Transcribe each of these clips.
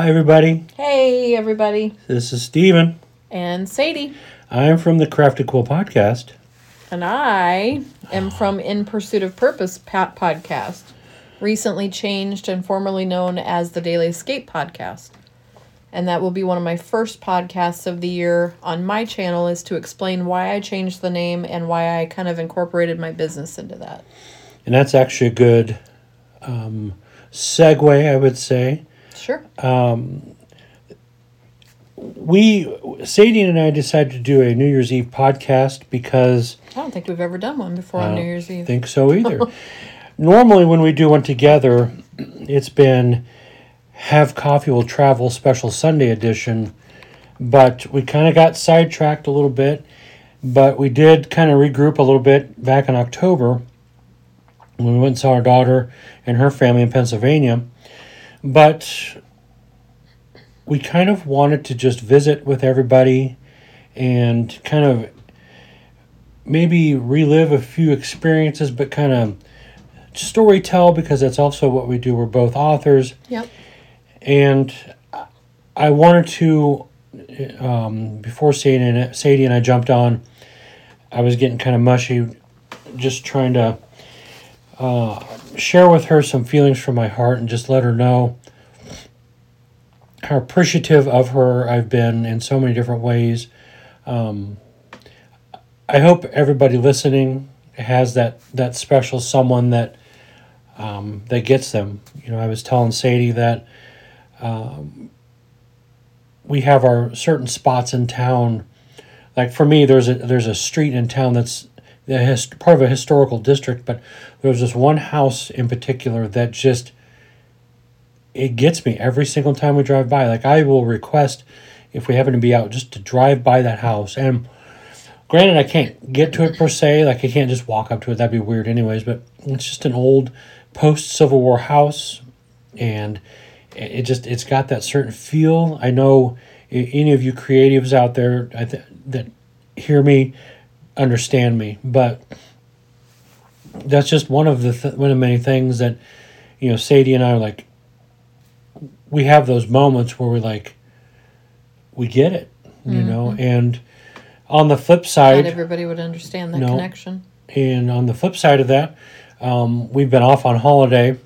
Hi, everybody. Hey, everybody. This is Steven. And Sadie. I'm from the Crafty Cool podcast. And I am from In Pursuit of Purpose Pat podcast, recently changed and formerly known as the Daily Escape podcast. And that will be one of my first podcasts of the year on my channel, is to explain why I changed the name and why I kind of incorporated my business into that. And that's actually a good segue, I would say. Sure. Sadie and I decided to do a New Year's Eve podcast because I don't think we've ever done one before on New Year's Eve. I don't think so either. Normally when we do one together, it's been Have Coffee, We'll Travel Special Sunday Edition, but we kind of got sidetracked a little bit, but we did kind of regroup a little bit back in October when we went and saw our daughter and her family in Pennsylvania, but we kind of wanted to just visit with everybody and kind of maybe relive a few experiences, but kind of story tell, because that's also what we do. We're both authors. Yep. And I wanted to, before Sadie and I jumped on, I was getting kind of mushy, just trying to share with her some feelings from my heart and just let her know how appreciative of her I've been in so many different ways. I hope everybody listening has that special someone that gets them. You know, I was telling Sadie that we have our certain spots in town. Like for me, there's a street in town that's part of a historical district, but there's this one house in particular that just, it gets me every single time we drive by. Like, I will request, if we happen to be out, just to drive by that house. And granted, I can't get to it per se. Like, I can't just walk up to it. That'd be weird anyways. But it's just an old post-Civil War house. And it's got that certain feel. I know any of you creatives out there that hear me, understand me. But that's just one of the many things that, you know, Sadie and I are like, we have those moments where we're like, we get it, you mm-hmm. know? And on the flip side... Not everybody would understand that connection. And on the flip side of that, we've been off on holiday.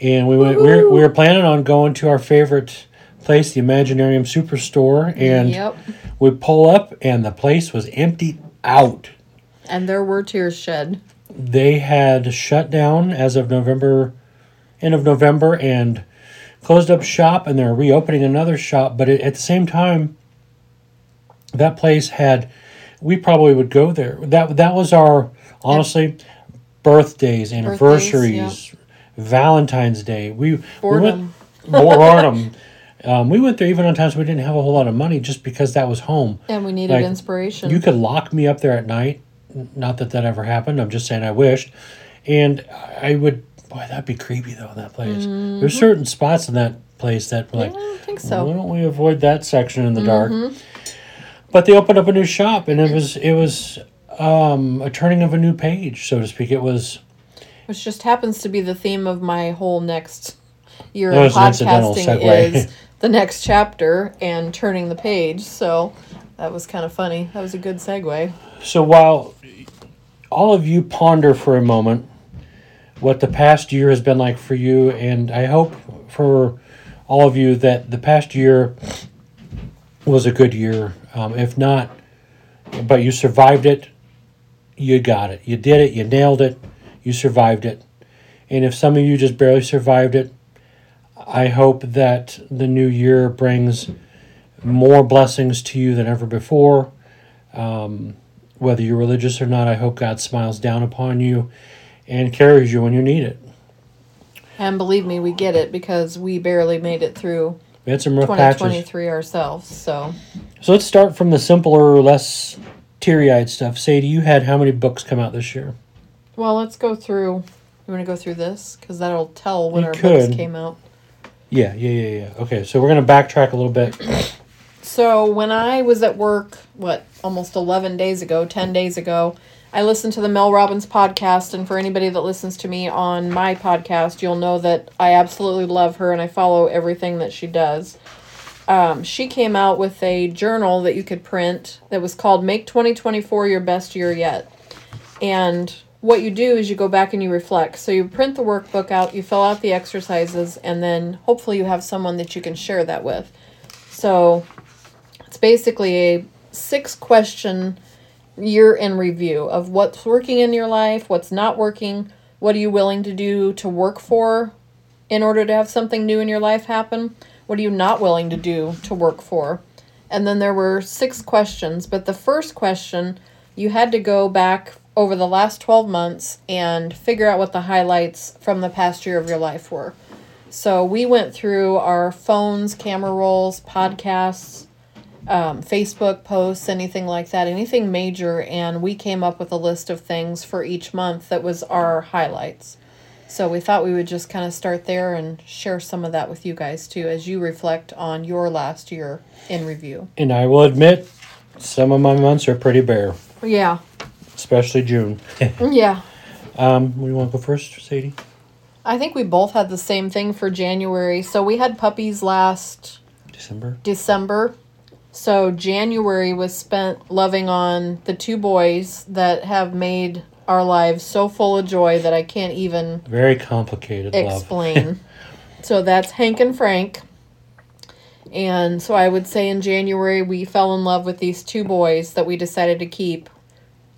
And we were planning on going to our favorite place, the Imaginarium Superstore. And yep. We pull up, and the place was emptied out. And there were tears shed. They had shut down as of end of November, and closed up shop, and they're reopening another shop. But at the same time, that place had, we probably would go there. That was our, honestly, birthdays, anniversaries, yeah. Valentine's Day. We went boredom. We went there even on times we didn't have a whole lot of money, just because that was home. And we needed, like, inspiration. You could lock me up there at night. Not that ever happened. I'm just saying I wished. And I would... Boy, that'd be creepy, though, in that place. Mm-hmm. There's certain spots in that place that were like, I don't think so. Why don't we avoid that section in the mm-hmm. dark? But they opened up a new shop, and it was a turning of a new page, so to speak. It was... Which just happens to be the theme of my whole next year of podcasting is the next chapter and turning the page. So that was kind of funny. That was a good segue. So while all of you ponder for a moment what the past year has been like for you, and I hope for all of you that the past year was a good year. If not, but you survived it, you got it. You did it, you nailed it, you survived it. And if some of you just barely survived it, I hope that the new year brings more blessings to you than ever before. Whether you're religious or not, I hope God smiles down upon you and carries you when you need it. And believe me, we get it, because we barely made it through. We had some rough 2023 patches ourselves. So let's start from the simpler, less teary-eyed stuff. Sadie, you had how many books come out this year? Well, let's go through. You want to go through this? Because that'll tell when books came out. Yeah. Okay, so we're going to backtrack a little bit. So when I was at work, 10 days ago, I listen to the Mel Robbins podcast, and for anybody that listens to me on my podcast, you'll know that I absolutely love her and I follow everything that she does. She came out with a journal that you could print that was called Make 2024 Your Best Year Yet. And what you do is you go back and you reflect. So you print the workbook out, you fill out the exercises, and then hopefully you have someone that you can share that with. So it's basically a 6-question year in review of what's working in your life, what's not working, what are you willing to do to work for in order to have something new in your life happen, what are you not willing to do to work for. And then there were 6 questions, but the first question, you had to go back over the last 12 months and figure out what the highlights from the past year of your life were. So we went through our phones, camera rolls, podcasts, Facebook posts, anything like that, anything major, and we came up with a list of things for each month that was our highlights. So we thought we would just kind of start there and share some of that with you guys too as you reflect on your last year in review. And I will admit, some of my months are pretty bare. Yeah. Especially June. Yeah. We want to go first, Sadie? I think we both had the same thing for January. So we had puppies last... December. So January was spent loving on the 2 boys that have made our lives so full of joy that I can't even... Very complicated explain. Love. So that's Hank and Frank. And so I would say in January we fell in love with these 2 boys that we decided to keep.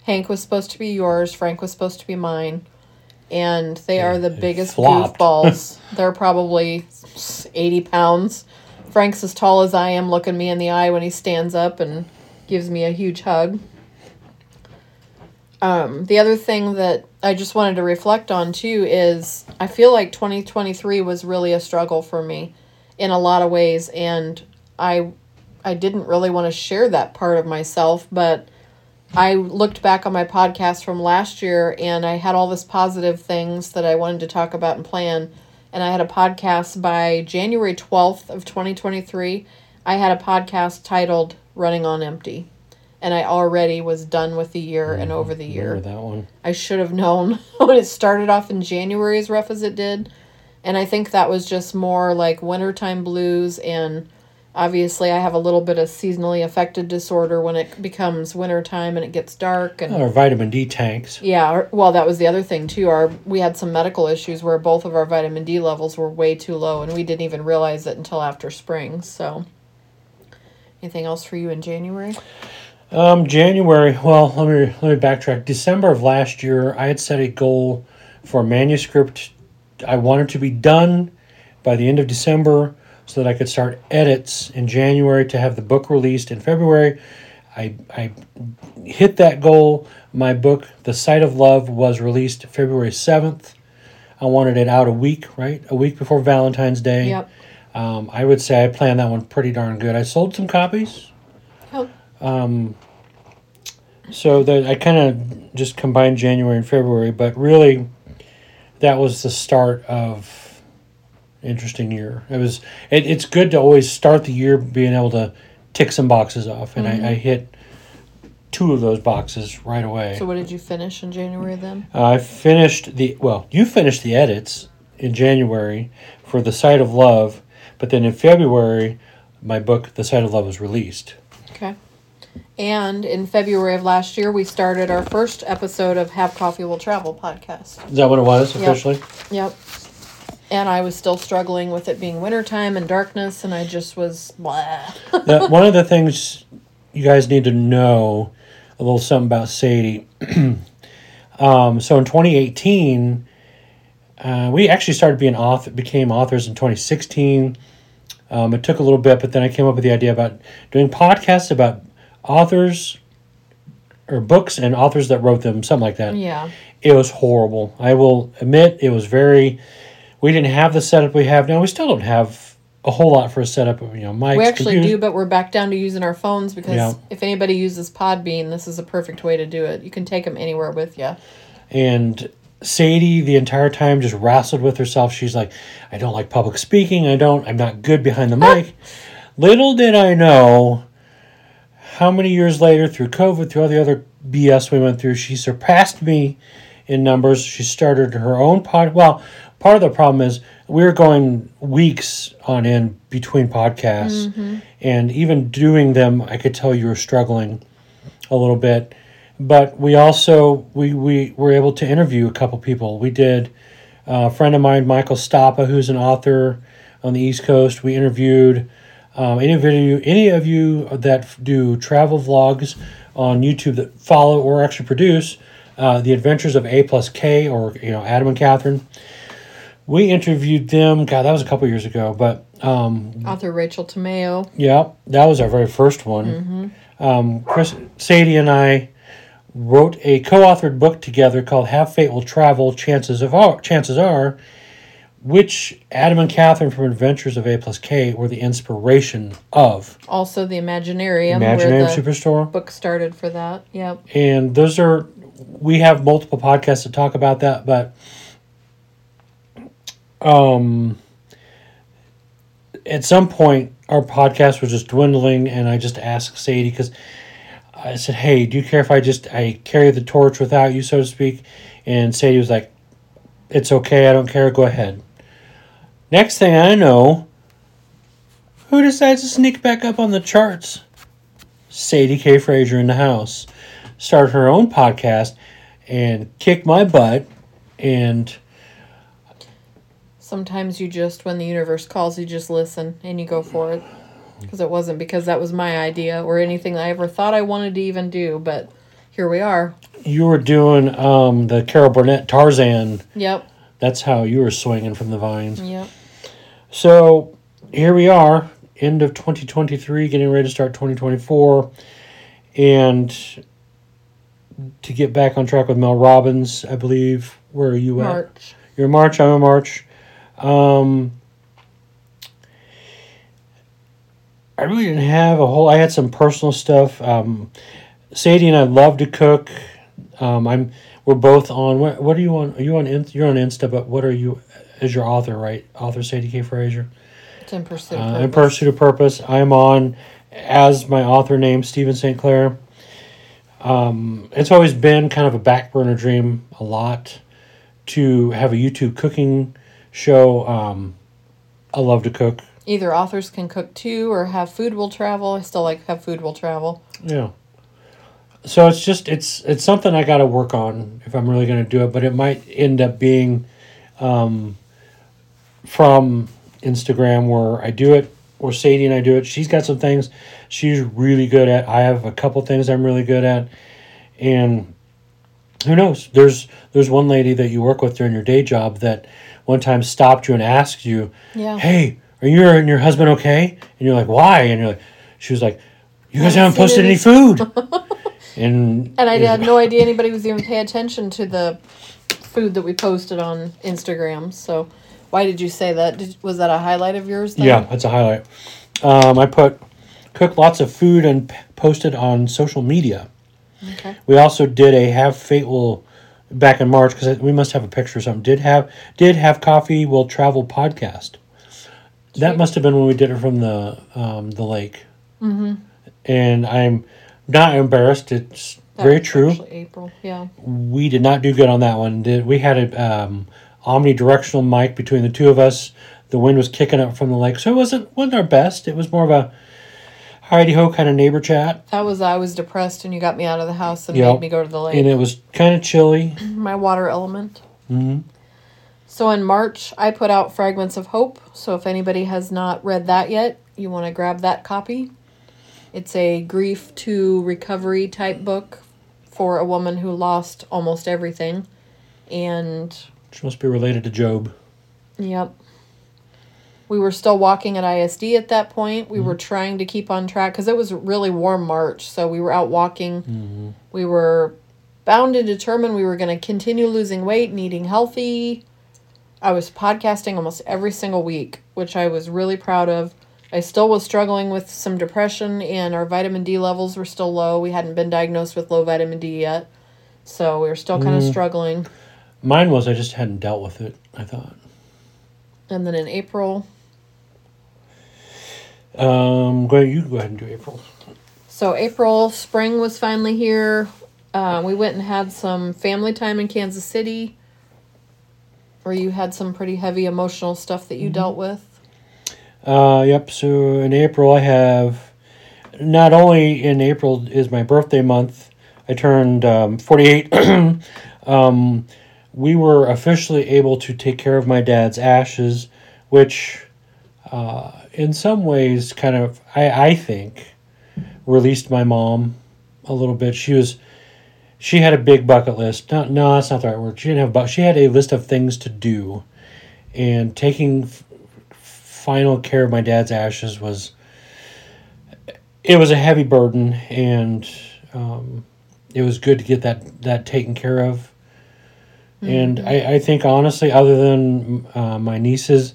Hank was supposed to be yours, Frank was supposed to be mine. And they are the biggest goofballs. They're probably 80 pounds. Frank's as tall as I am, looking me in the eye when he stands up and gives me a huge hug. The other thing that I just wanted to reflect on, too, is I feel like 2023 was really a struggle for me in a lot of ways, and I didn't really want to share that part of myself, but I looked back on my podcast from last year, and I had all this positive things that I wanted to talk about and plan. And I had a podcast by January 12th of 2023. I had a podcast titled Running on Empty. And I already was done with the year and over the year. Remember that one. I should have known when it started off in January as rough as it did. And I think that was just more like wintertime blues. And obviously I have a little bit of seasonally affected disorder when it becomes wintertime and it gets dark. And our vitamin D tanks. Yeah, well, that was the other thing, too. We had some medical issues where both of our vitamin D levels were way too low, and we didn't even realize it until after spring. So anything else for you in January? January, well, let me backtrack. December of last year, I had set a goal for a manuscript I wanted to be done by the end of December so that I could start edits in January to have the book released in February. I hit that goal. My book, The Sight of Love, was released February 7th. I wanted it out a week, right? A week before Valentine's Day. Yep. I would say I planned that one pretty darn good. I sold some copies. So that I kind of just combined January and February, but really that was the start of an interesting year. It's good to always start the year being able to tick some boxes off, and I hit 2 of those boxes right away. So what did you finish in January then? You finished the edits in January for The Sight of Love, but then in February my book The Sight of Love was released. Okay. And in February of last year, we started our first episode of Have Coffee, We'll Travel podcast. Is that what it was officially? Yep. And I was still struggling with it being wintertime and darkness, and I just was blah. Now, one of the things you guys need to know, a little something about Sadie. So in 2018, we actually became authors in 2016. It took a little bit, but then I came up with the idea about doing podcasts about authors or books and authors that wrote them, something like that. Yeah. It was horrible. I will admit it was we didn't have the setup we have now. We still don't have a whole lot for a setup. Mics, we actually computers. Do, but we're back down to using our phones because if anybody uses Podbean, this is a perfect way to do it. You can take them anywhere with you. And Sadie, the entire time, just wrestled with herself. She's like, I don't like public speaking. I'm not good behind the mic. Little did I know how many years later, through COVID, through all the other BS we went through, she surpassed me in numbers. She started her own podcast. Well, part of the problem is we were going weeks on end between podcasts. Mm-hmm. And even doing them, I could tell you were struggling a little bit. But we also, we were able to interview a couple people. We did a friend of mine, Michael Stoppa, who's an author on the East Coast. We interviewed any of you that do travel vlogs on YouTube that follow or actually produce The Adventures of A Plus K, or, you know, Adam and Catherine. We interviewed them, God, that was a couple years ago, but... author Rachel Tomeo. Yeah, that was our very first one. Mm-hmm. Sadie and I wrote a co-authored book together called Have Fate Will Travel, Chances Are, which Adam and Catherine from Adventures of A Plus K were the inspiration of. Also the Imaginarium Superstore. Book started for that, yep. And those are... We have multiple podcasts to talk about that, but... at some point, our podcast was just dwindling, and I just asked Sadie, because I said, hey, do you care if I carry the torch without you, so to speak? And Sadie was like, it's okay, I don't care, go ahead. Next thing I know, who decides to sneak back up on the charts? Sadie K. Frazier in the house. Start her own podcast and kick my butt, and... Sometimes you just, when the universe calls, you just listen and you go for it. Because it wasn't because that was my idea or anything I ever thought I wanted to even do, but here we are. You were doing the Carol Burnett Tarzan. Yep. That's how you were swinging from the vines. Yep. So here we are, end of 2023, getting ready to start 2024. And to get back on track with Mel Robbins, I believe, where are you at? March. You're in March, I'm in March. I really didn't have a whole... I had some personal stuff. Sadie and I love to cook. We're both on... What are you on? Are you on? You're on Insta, but what are you... Is your author, right? Author Sadie K. Frazier. It's In Pursuit of Purpose. In Pursuit of Purpose. I'm on, as my author name, Steven St. Clair. It's always been kind of a back burner dream a lot to have a YouTube cooking show. I love to cook. Either authors can cook too, or Have Food Will Travel. I still like Have Food Will Travel. Yeah. So it's just, it's something I got to work on if I'm really going to do it, but it might end up being from Instagram where I do it, or Sadie and I do it. She's got some things she's really good at. I have a couple things I'm really good at. And who knows? There's one lady that you work with during your day job that one time stopped you and asked you, yeah, hey, are you and your husband okay? And you're like, why? And you're like, she was like, you guys haven't posted any food. and I had no idea anybody was even paying attention to the food that we posted on Instagram. So why did you say that? Was that a highlight of yours then? Yeah, that's a highlight. I cooked lots of food and posted on social media. Okay. We also did a Have Fate Will... Back in March, because we must have a picture or something. Did have Coffee Will Travel podcast. That must have been when we did it from the lake. Mm-hmm. And I'm not embarrassed. It's that very true. April, yeah. We did not do good on that one. We had a omnidirectional mic between the two of us. The wind was kicking up from the lake, so it wasn't our best. It was more of a Heidi Ho kind of neighbor chat. That was, I was depressed and you got me out of the house and made me go to the lake. And it was kind of chilly. My water element. Mm-hmm. So in March, I put out Fragments of Hope. So if anybody has not read that yet, you want to grab that copy. It's a grief to recovery type book for a woman who lost almost everything. And... She must be related to Job. Yep. We were still walking at ISD at that point. We were trying to keep on track because it was a really warm March. So we were out walking. Mm-hmm. We were bound and determined we were going to continue losing weight and eating healthy. I was podcasting almost every single week, which I was really proud of. I still was struggling with some depression and our vitamin D levels were still low. We hadn't been diagnosed with low vitamin D yet. So we were still kind of struggling. Mine was I just hadn't dealt with it, I thought. And then in April... you go ahead and do April. So April, spring was finally here. We went and had some family time in Kansas City, where you had some pretty heavy emotional stuff that you dealt with. Yep. So in April, I have, not only in April is my birthday month, I turned 48. We were officially able to take care of my dad's ashes, which in some ways kind of, I think, released my mom a little bit. She had a big bucket list. No, that's not the right word. She didn't have she had a list of things to do, and taking final care of my dad's ashes was a heavy burden, and it was good to get that taken care of. Mm-hmm. And I think, honestly, other than my nieces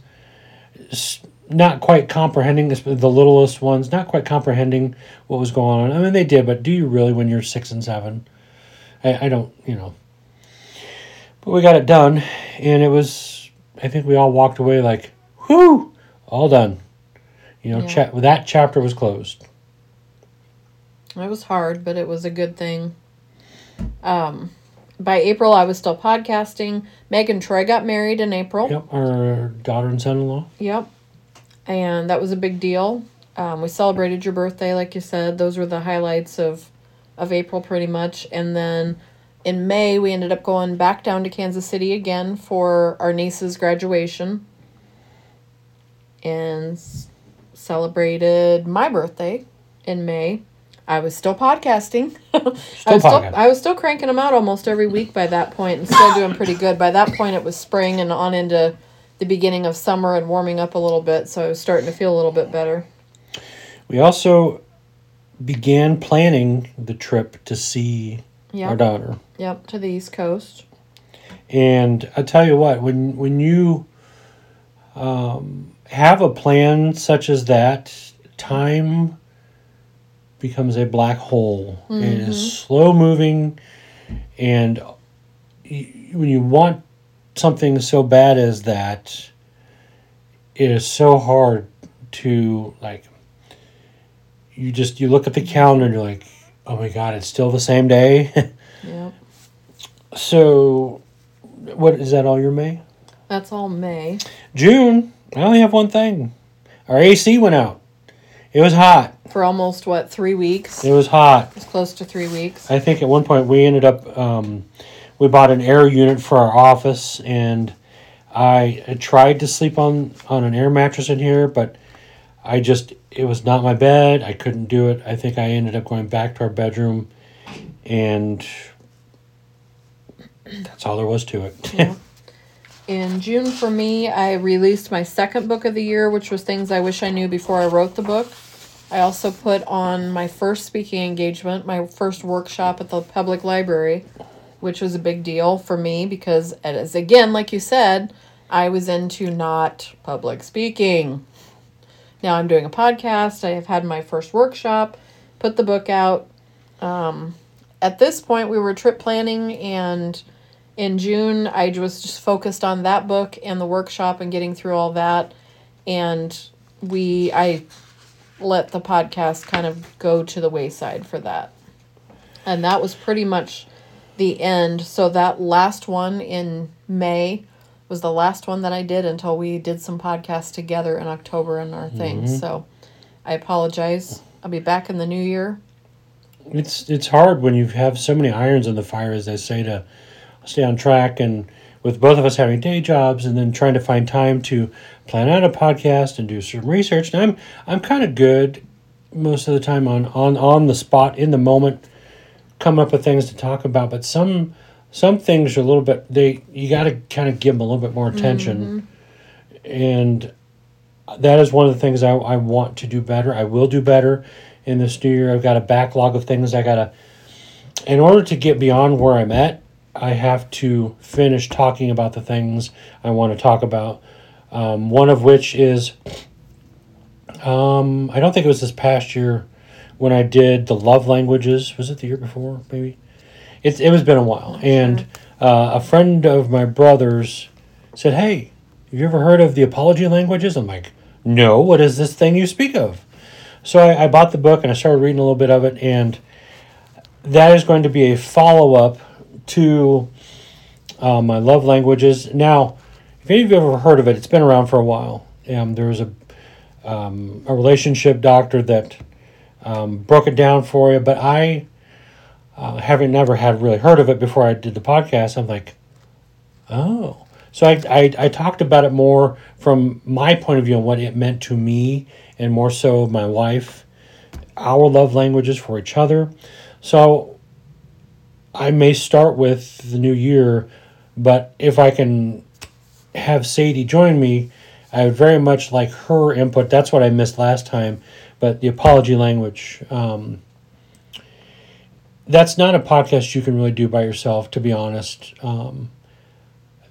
not quite comprehending, the littlest ones not quite comprehending what was going on. I mean, they did, but do you really when you're 6 and 7? I don't, But we got it done, and it was, I think we all walked away like, whew, all done. Yeah. That chapter was closed. It was hard, but it was a good thing. By April, I was still podcasting. Meg and Troy got married in April. Yep, our daughter and son-in-law. Yep, and that was a big deal. We celebrated your birthday, like you said. Those were the highlights of April, pretty much. And then in May, we ended up going back down to Kansas City again for our niece's graduation. And celebrated my birthday in May. I was still podcasting. I was still cranking them out almost every week by that point, and still doing pretty good. By that point, it was spring and on into the beginning of summer and warming up a little bit, so I was starting to feel a little bit better. We also began planning the trip to see our daughter. Yep, to the East Coast. And I tell you what, when you have a plan such as that, time becomes a black hole. Mm-hmm. It is slow moving, and when you want something so bad as that, it is so hard to, like, you look at the calendar and you're like, oh my God, it's still the same day. Yep. So, what is that all your May? That's all May. June, I only have one thing. Our AC went out. It was hot. For almost, 3 weeks? It was hot. It was close to 3 weeks. I think at one point we ended up, we bought an air unit for our office, and I tried to sleep on an air mattress in here, but it was not my bed. I couldn't do it. I think I ended up going back to our bedroom, and that's all there was to it. Yeah. In June for me, I released my second book of the year, which was Things I Wish I Knew Before I Wrote the Book. I also put on my first speaking engagement, my first workshop at the public library, which was a big deal for me because, as again, like you said, I was into not public speaking. Now I'm doing a podcast. I have had my first workshop, put the book out. At this point, we were trip planning, and in June, I was just focused on that book and the workshop and getting through all that. And I let the podcast kind of go to the wayside for that. And that was pretty much the end. So that last one in May was the last one that I did until we did some podcasts together in October and our things. Mm-hmm. So I apologize. I'll be back in the new year. It's hard when you have so many irons in the fire, as they say, to stay on track. And with both of us having day jobs and then trying to find time to plan out a podcast and do some research. And I'm kind of good most of the time on the spot, in the moment, come up with things to talk about. But some things are a little bit, you got to kind of give them a little bit more attention. Mm-hmm. And that is one of the things I want to do better. I will do better in this new year. I've got a backlog of things in order to get beyond where I'm at, I have to finish talking about the things I want to talk about. One of which is, I don't think it was this past year when I did the love languages. Was it the year before, maybe? It was been a while, and a friend of my brother's said, "Hey, have you ever heard of the apology languages?" I'm like, "No, what is this thing you speak of?" So I bought the book, and I started reading a little bit of it, and that is going to be a follow-up to my love languages. Now, if any of you have ever heard of it, it's been around for a while. There was a relationship doctor that broke it down for you, but I having never had really heard of it before I did the podcast, I'm like, oh. So I talked about it more from my point of view and what it meant to me, and more so my wife, our love languages for each other. So I may start with the new year, but if I can have Sadie join me, I would very much like her input. That's what I missed last time, but the apology language. That's not a podcast you can really do by yourself, to be honest.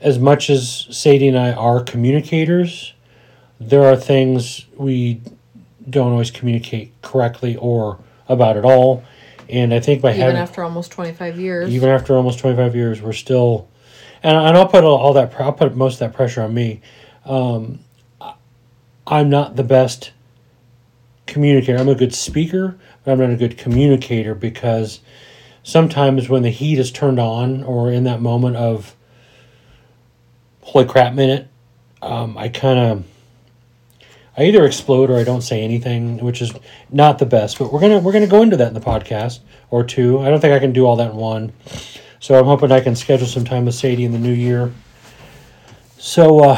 As much as Sadie and I are communicators, there are things we don't always communicate correctly or about at all. And I think by having... Even after almost 25 years, we're still... And I'll put all that... I'll put most of that pressure on me. I'm not the best communicator. I'm a good speaker, but I'm not a good communicator, because sometimes when the heat is turned on or in that moment of holy crap minute, I either explode or I don't say anything, which is not the best. But we're gonna go into that in the podcast or two. I don't think I can do all that in one. So I'm hoping I can schedule some time with Sadie in the new year. So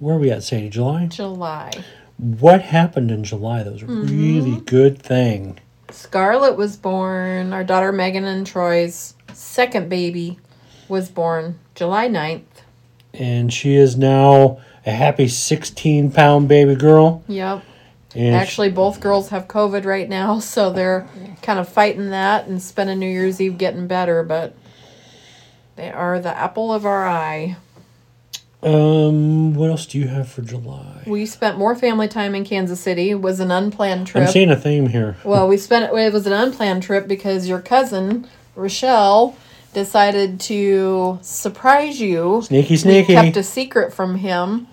where are we at, Sadie? July. What happened in July? That was a really good thing. Scarlett was born. Our daughter Megan and Troy's second baby was born July 9th. And she is now a happy 16-pound baby girl. Yep. And actually, both girls have COVID right now, so they're kind of fighting that and spending New Year's Eve getting better, but they are the apple of our eye. What else do you have for July? We spent more family time in Kansas City. It was an unplanned trip. I'm seeing a theme here. Well, it was an unplanned trip because your cousin, Rochelle, decided to surprise you. Sneaky. We kept a secret from him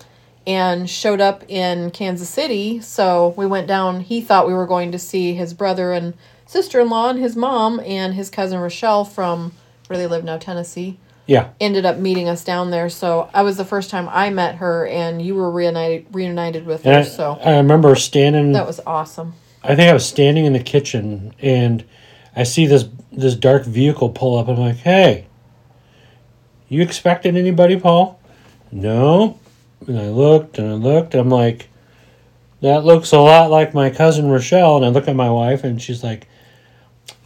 and showed up in Kansas City. So we went down. He thought we were going to see his brother and sister-in-law and his mom and his cousin Rochelle from where they live now, Tennessee. Yeah. Ended up meeting us down there. So that was the first time I met her, and you were reunited with her. So I remember standing. That was awesome. I think I was standing in the kitchen, and I see this dark vehicle pull up. I'm like, hey, you expecting anybody, Paul? No. And I looked. And I'm like, that looks a lot like my cousin Rochelle. And I look at my wife, and she's like,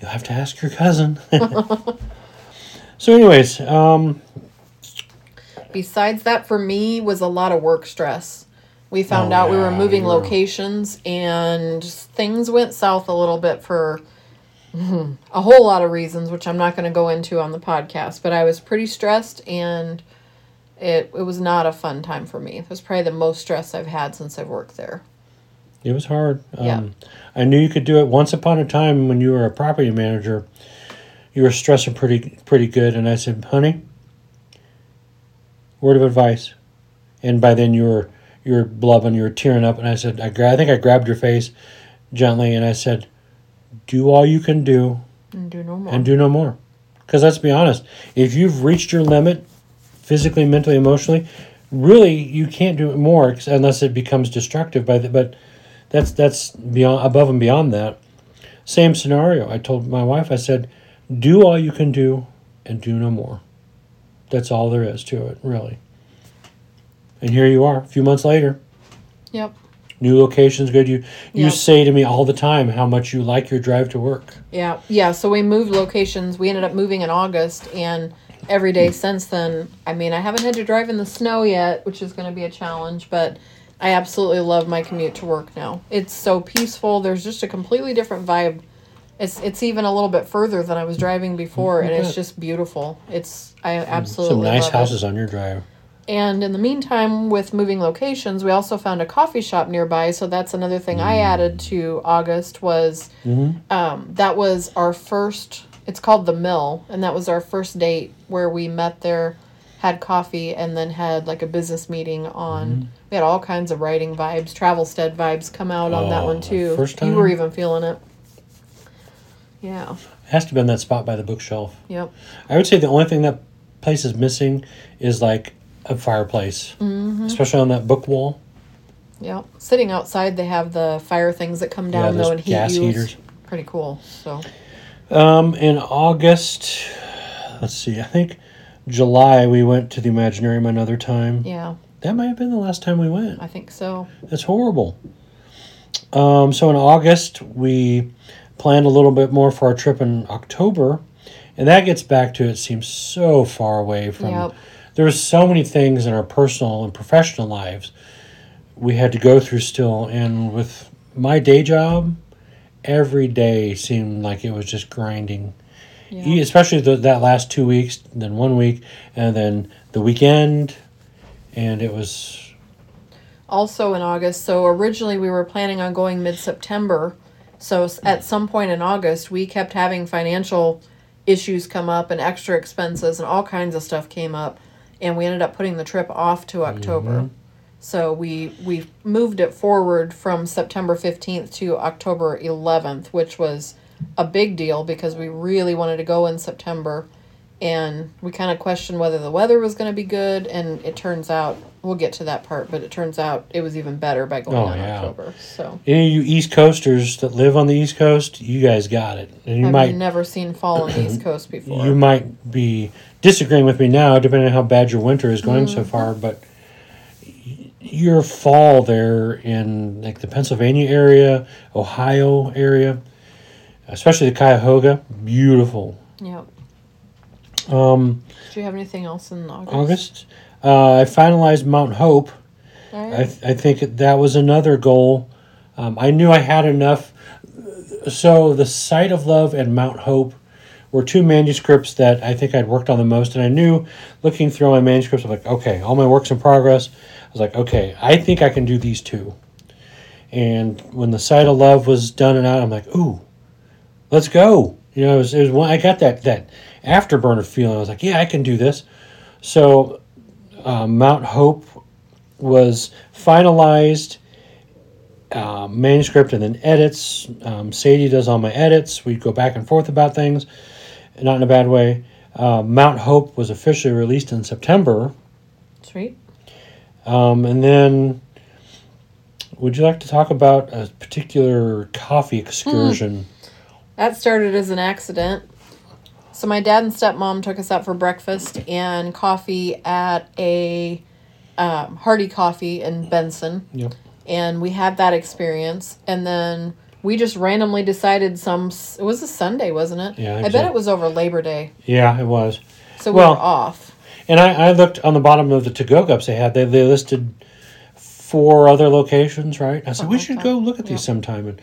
you'll have to ask your cousin. So anyways, besides that, for me, was a lot of work stress. We found out we were moving locations, and things went south a little bit for a whole lot of reasons, which I'm not going to go into on the podcast, but I was pretty stressed, and it was not a fun time for me. It was probably the most stress I've had since I've worked there. It was hard. Yeah. I knew you could do it. Once upon a time when you were a property manager, you were stressing pretty good, and I said, honey, word of advice. And by then you were blubbing, you were tearing up, and I said, I think I grabbed your face gently, and I said, do all you can do. And do no more. Because let's be honest, if you've reached your limit, physically, mentally, emotionally, really you can't do it more unless it becomes destructive. But that's beyond, above and beyond that. Same scenario. I told my wife, I said, do all you can do and do no more. That's all there is to it, really. And here you are, a few months later. Yep. New location's good. You say to me all the time how much you like your drive to work. Yeah. Yeah, so we moved locations. We ended up moving in August, and every day since then, I mean, I haven't had to drive in the snow yet, which is going to be a challenge, but I absolutely love my commute to work now. It's so peaceful. There's just a completely different vibe. It's even a little bit further than I was driving before, and it's just beautiful. I absolutely love it. Some nice houses on your drive. And in the meantime, with moving locations, we also found a coffee shop nearby, so that's another thing I added to August was that was our first, it's called The Mill, and that was our first date where we met there, had coffee, and then had like a business meeting on, we had all kinds of writing vibes, Travelstead vibes come out on that one too. First time? You were even feeling it. Yeah. It has to be on that spot by the bookshelf. Yep. I would say the only thing that place is missing is like a fireplace, mm-hmm. especially on that book wall. Yeah. Sitting outside, they have the fire things that come down, though, and heat gas heaters. Pretty cool. So. In August, let's see, I think July, we went to the Imaginarium another time. Yeah. That might have been the last time we went. I think so. That's horrible. So in August, we planned a little bit more for our trip in October. And that gets back to, it seems so far away from... Yep. There were so many things in our personal and professional lives we had to go through still. And with my day job, every day seemed like it was just grinding. Yeah. Especially that last 2 weeks, then 1 week, and then the weekend. And it was... Also in August, so originally we were planning on going mid-September. So at some point in August, we kept having financial issues come up and extra expenses and all kinds of stuff came up. And we ended up putting the trip off to October. Mm-hmm. So we moved it forward from September 15th to October 11th, which was a big deal because we really wanted to go in September. And we kind of questioned whether the weather was going to be good. And it turns out, we'll get to that part, but it turns out it was even better by going October. So. Any of you East Coasters that live on the East Coast, you guys got it. And you I've never seen fall on the East Coast before. You might be disagreeing with me now, depending on how bad your winter is going so far. But your fall there in like the Pennsylvania area, Ohio area, especially the Cuyahoga, beautiful. Yep. Do you have anything else in August? I finalized Mount Hope. Right. I think that was another goal. I knew I had enough. So The Sight of Love and Mount Hope were two manuscripts that I think I'd worked on the most. And I knew, looking through my manuscripts, I'm like, okay, all my works in progress. I was like, okay, I think I can do these two. And when The Sight of Love was done and out, I'm like, ooh, let's go. You know, it was one, I got that afterburner feeling. I was like, yeah, I can do this. So Mount Hope was finalized, manuscript and then edits. Sadie does all my edits. We go back and forth about things, not in a bad way. Mount Hope was officially released in September. Sweet. And then, would you like to talk about a particular coffee excursion? That started as an accident. So my dad and stepmom took us out for breakfast and coffee at a Hardy Coffee in Benson. Yep. And we had that experience. And then we just randomly decided it was a Sunday, wasn't it? Yeah, exactly. I bet it was over Labor Day. Yeah, it was. So we were off. And I looked on the bottom of the to-go cups they had. They listed 4 other locations, right? I said, we should go look at these sometime. And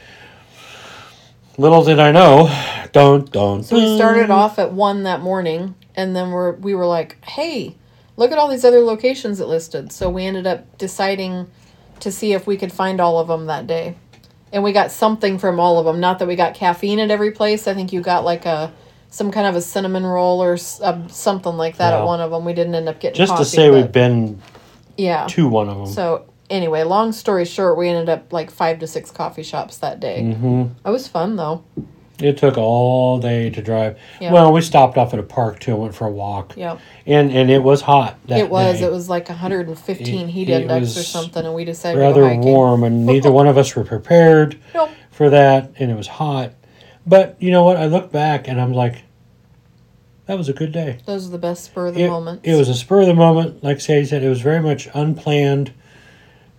little did I know, don't. So we started off at 1 that morning, and then we were like, hey, look at all these other locations it listed. So we ended up deciding to see if we could find all of them that day. And we got something from all of them. Not that we got caffeine at every place. I think you got like some kind of a cinnamon roll or something like that at one of them. We didn't end up getting coffee. Just to say we've been to one of them. So anyway, long story short, we ended up like 5 to 6 coffee shops that day. Mm-hmm. It was fun, though. It took all day to drive. Yep. Well, we stopped off at a park, too, and went for a walk. Yep. And it was hot that day. It was like 115 heat index or something, and we decided to go hiking. Rather warm, and neither one of us were prepared for that, and it was hot. But you know what? I look back, and I'm like, that was a good day. Those are the best spur of the moments. It was a spur of the moment. Like Sadie said, it was very much unplanned.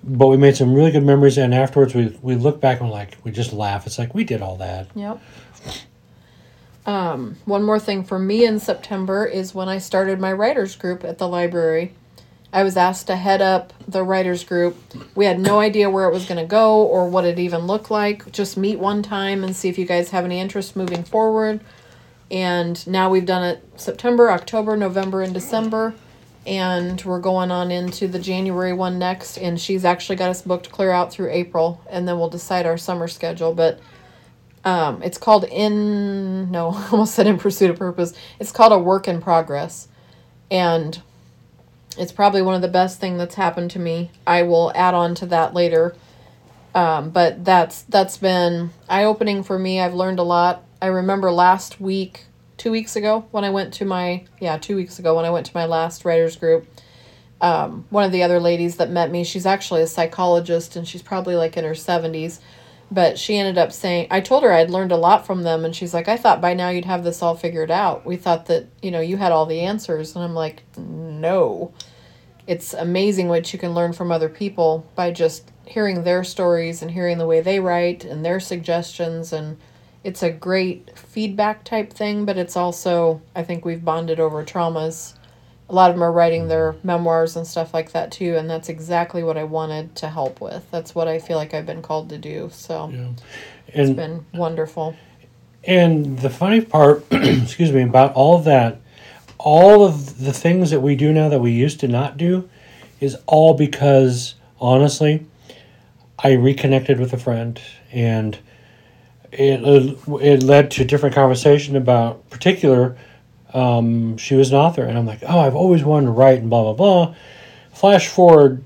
But we made some really good memories, and afterwards we look back and we just laugh. It's like we did all that. Yep. One more thing for me in September is when I started my writers group at the library. I was asked to head up the writers group. We had no idea where it was going to go or what it even looked like. Just meet one time and see if you guys have any interest moving forward. And now we've done it September, October, November, and December. And we're going on into the January one next, and she's actually got us booked clear out through April, and then we'll decide our summer schedule. But it's called I almost said In Pursuit of Purpose. It's called A Work in Progress, and it's probably one of the best thing that's happened to me. I will add on to that later, but that's been eye-opening for me. I've learned a lot. I remember last week, 2 weeks ago, when I went to my, 2 weeks ago when I went to my last writer's group, one of the other ladies that met me, she's actually a psychologist and she's probably like in her 70s, but she ended up saying, I told her I'd learned a lot from them. And she's like, I thought by now you'd have this all figured out. We thought that, you had all the answers. And I'm like, no, it's amazing what you can learn from other people by just hearing their stories and hearing the way they write and their suggestions. And it's a great feedback type thing, but it's also, I think we've bonded over traumas. A lot of them are writing their memoirs and stuff like that too, and that's exactly what I wanted to help with. That's what I feel like I've been called to do, so yeah. It's been wonderful. And the funny part, excuse me, about all that, all of the things that we do now that we used to not do is all because, honestly, I reconnected with a friend, and it led to a different conversation about particular... she was an author, and I'm like, oh, I've always wanted to write, and blah, blah, blah. Flash forward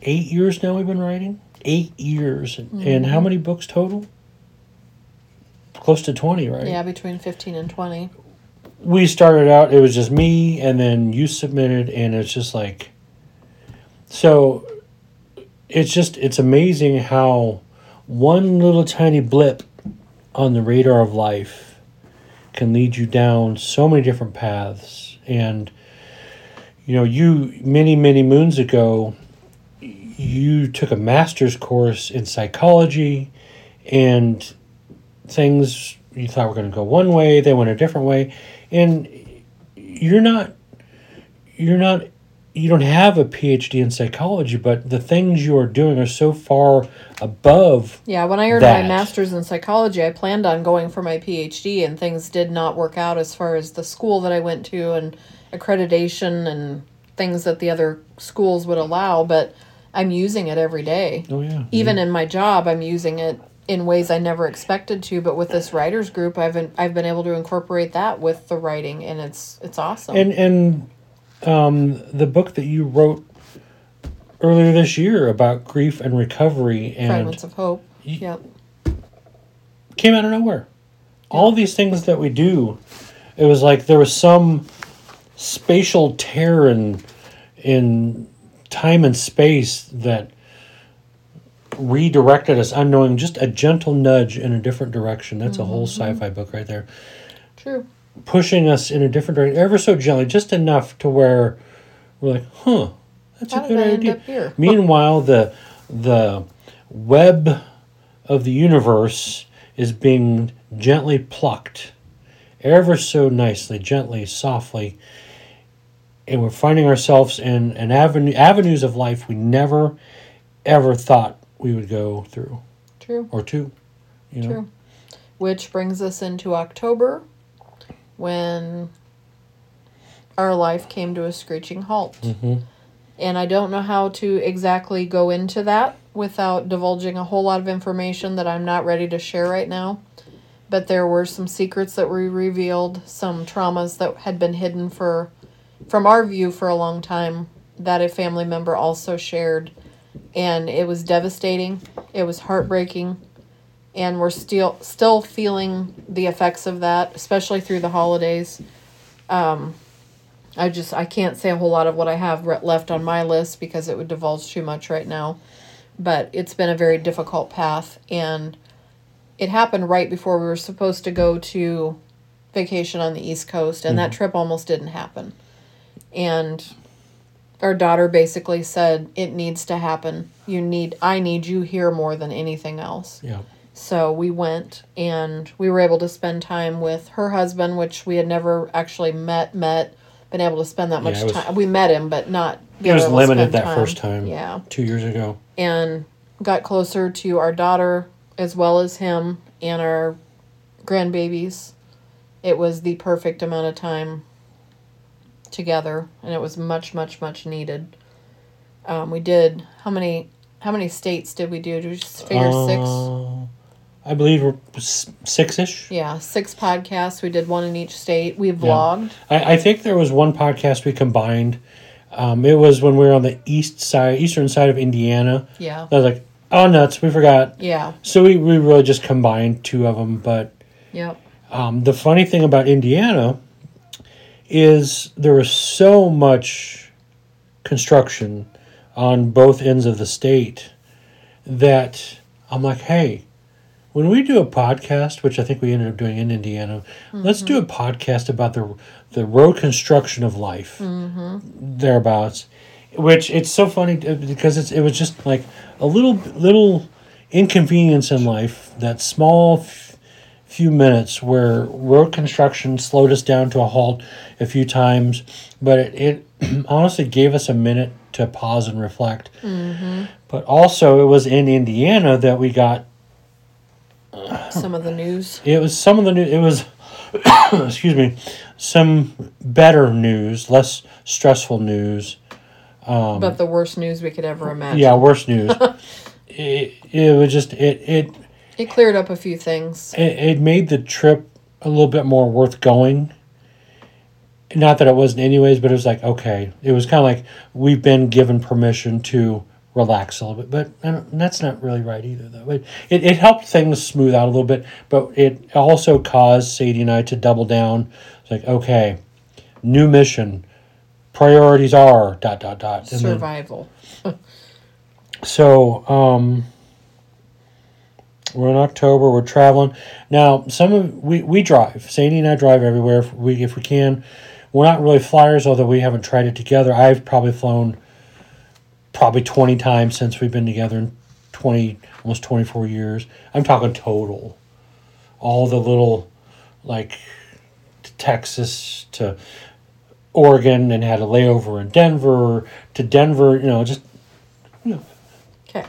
8 years now we've been writing. 8 years. Mm-hmm. And how many books total? Close to 20, right? Yeah, between 15 and 20. We started out, it was just me, and then you submitted, and it's just like... So, it's amazing how one little tiny blip on the radar of life can lead you down so many different paths. And, you many moons ago, you took a master's course in psychology, and things you thought were going to go one way, they went a different way. And you don't have a PhD in psychology, but the things you are doing are so far above. Yeah, when I earned my master's in psychology, I planned on going for my PhD, and things did not work out as far as the school that I went to and accreditation and things that the other schools would allow, but I'm using it every day. Oh, yeah. Even in my job, I'm using it in ways I never expected to, but with this writer's group, I've been able to incorporate that with the writing, and it's awesome. And the book that you wrote earlier this year about grief and recovery and Fragments of Hope. Yep. Came out of nowhere. Yep. All these things that we do, it was like there was some spatial tear in time and space that redirected us unknowing, just a gentle nudge in a different direction. That's a whole sci-fi book right there. True. Pushing us in a different direction, ever so gently, just enough to where we're like, huh, that's a good idea. Meanwhile, the web of the universe is being gently plucked, ever so nicely, gently, softly, and we're finding ourselves in avenues of life we never, ever thought we would go through. True. Or two. True. Which brings us into October, when our life came to a screeching halt. Mm-hmm. And I don't know how to exactly go into that without divulging a whole lot of information that I'm not ready to share right now. But there were some secrets that were revealed, some traumas that had been hidden from our view for a long time that a family member also shared. And it was devastating. It was heartbreaking. And we're still feeling the effects of that, especially through the holidays. I can't say a whole lot of what I have left on my list because it would divulge too much right now. But it's been a very difficult path. And it happened right before we were supposed to go to vacation on the East Coast. And that trip almost didn't happen. And our daughter basically said, it needs to happen. I need you here more than anything else. Yeah. So we went, and we were able to spend time with her husband, which we had never actually been able to spend that much time. We met him, but not... It was limited that first time. Yeah. 2 years ago. And got closer to our daughter, as well as him, and our grandbabies. It was the perfect amount of time together, and it was much, much, much needed. We did... How many states did we do? Did we just figure six? I believe we're six-ish. Yeah, 6 podcasts. We did one in each state. We vlogged. Yeah. I think there was one podcast we combined. It was when we were on the eastern side of Indiana. Yeah. I was like, oh, nuts, we forgot. Yeah. So we really just combined two of them, but... Yep. The funny thing about Indiana is there was so much construction on both ends of the state that I'm like, hey, when we do a podcast, which I think we ended up doing in Indiana, mm-hmm. let's do a podcast about the road construction of life, mm-hmm. thereabouts. Which it's so funny because it was just like a little inconvenience in life, that small few minutes where road construction slowed us down to a halt a few times, but it honestly gave us a minute to pause and reflect. Mm-hmm. But also it was in Indiana that we got some of the news. It was some of the news. It was excuse me, some better news, less stressful news. But the worst news we could ever imagine. Yeah, worst news. It was just It cleared up a few things. It made the trip a little bit more worth going. Not that it wasn't anyways, but it was like, okay. It was kind of like we've been given permission to relax a little bit. But that's not really right either, though. It helped things smooth out a little bit, but it also caused Sadie and I to double down. It's like, okay, new mission. Priorities are ... Survival. So, we're in October. We're traveling now. We drive. Sadie and I drive everywhere if we can. We're not really flyers, although we haven't tried it together. I've probably flown 20 times since we've been together in almost 24 years. I'm talking total. All the little, like, to Texas to Oregon, and had a layover in Denver, to Denver, Okay.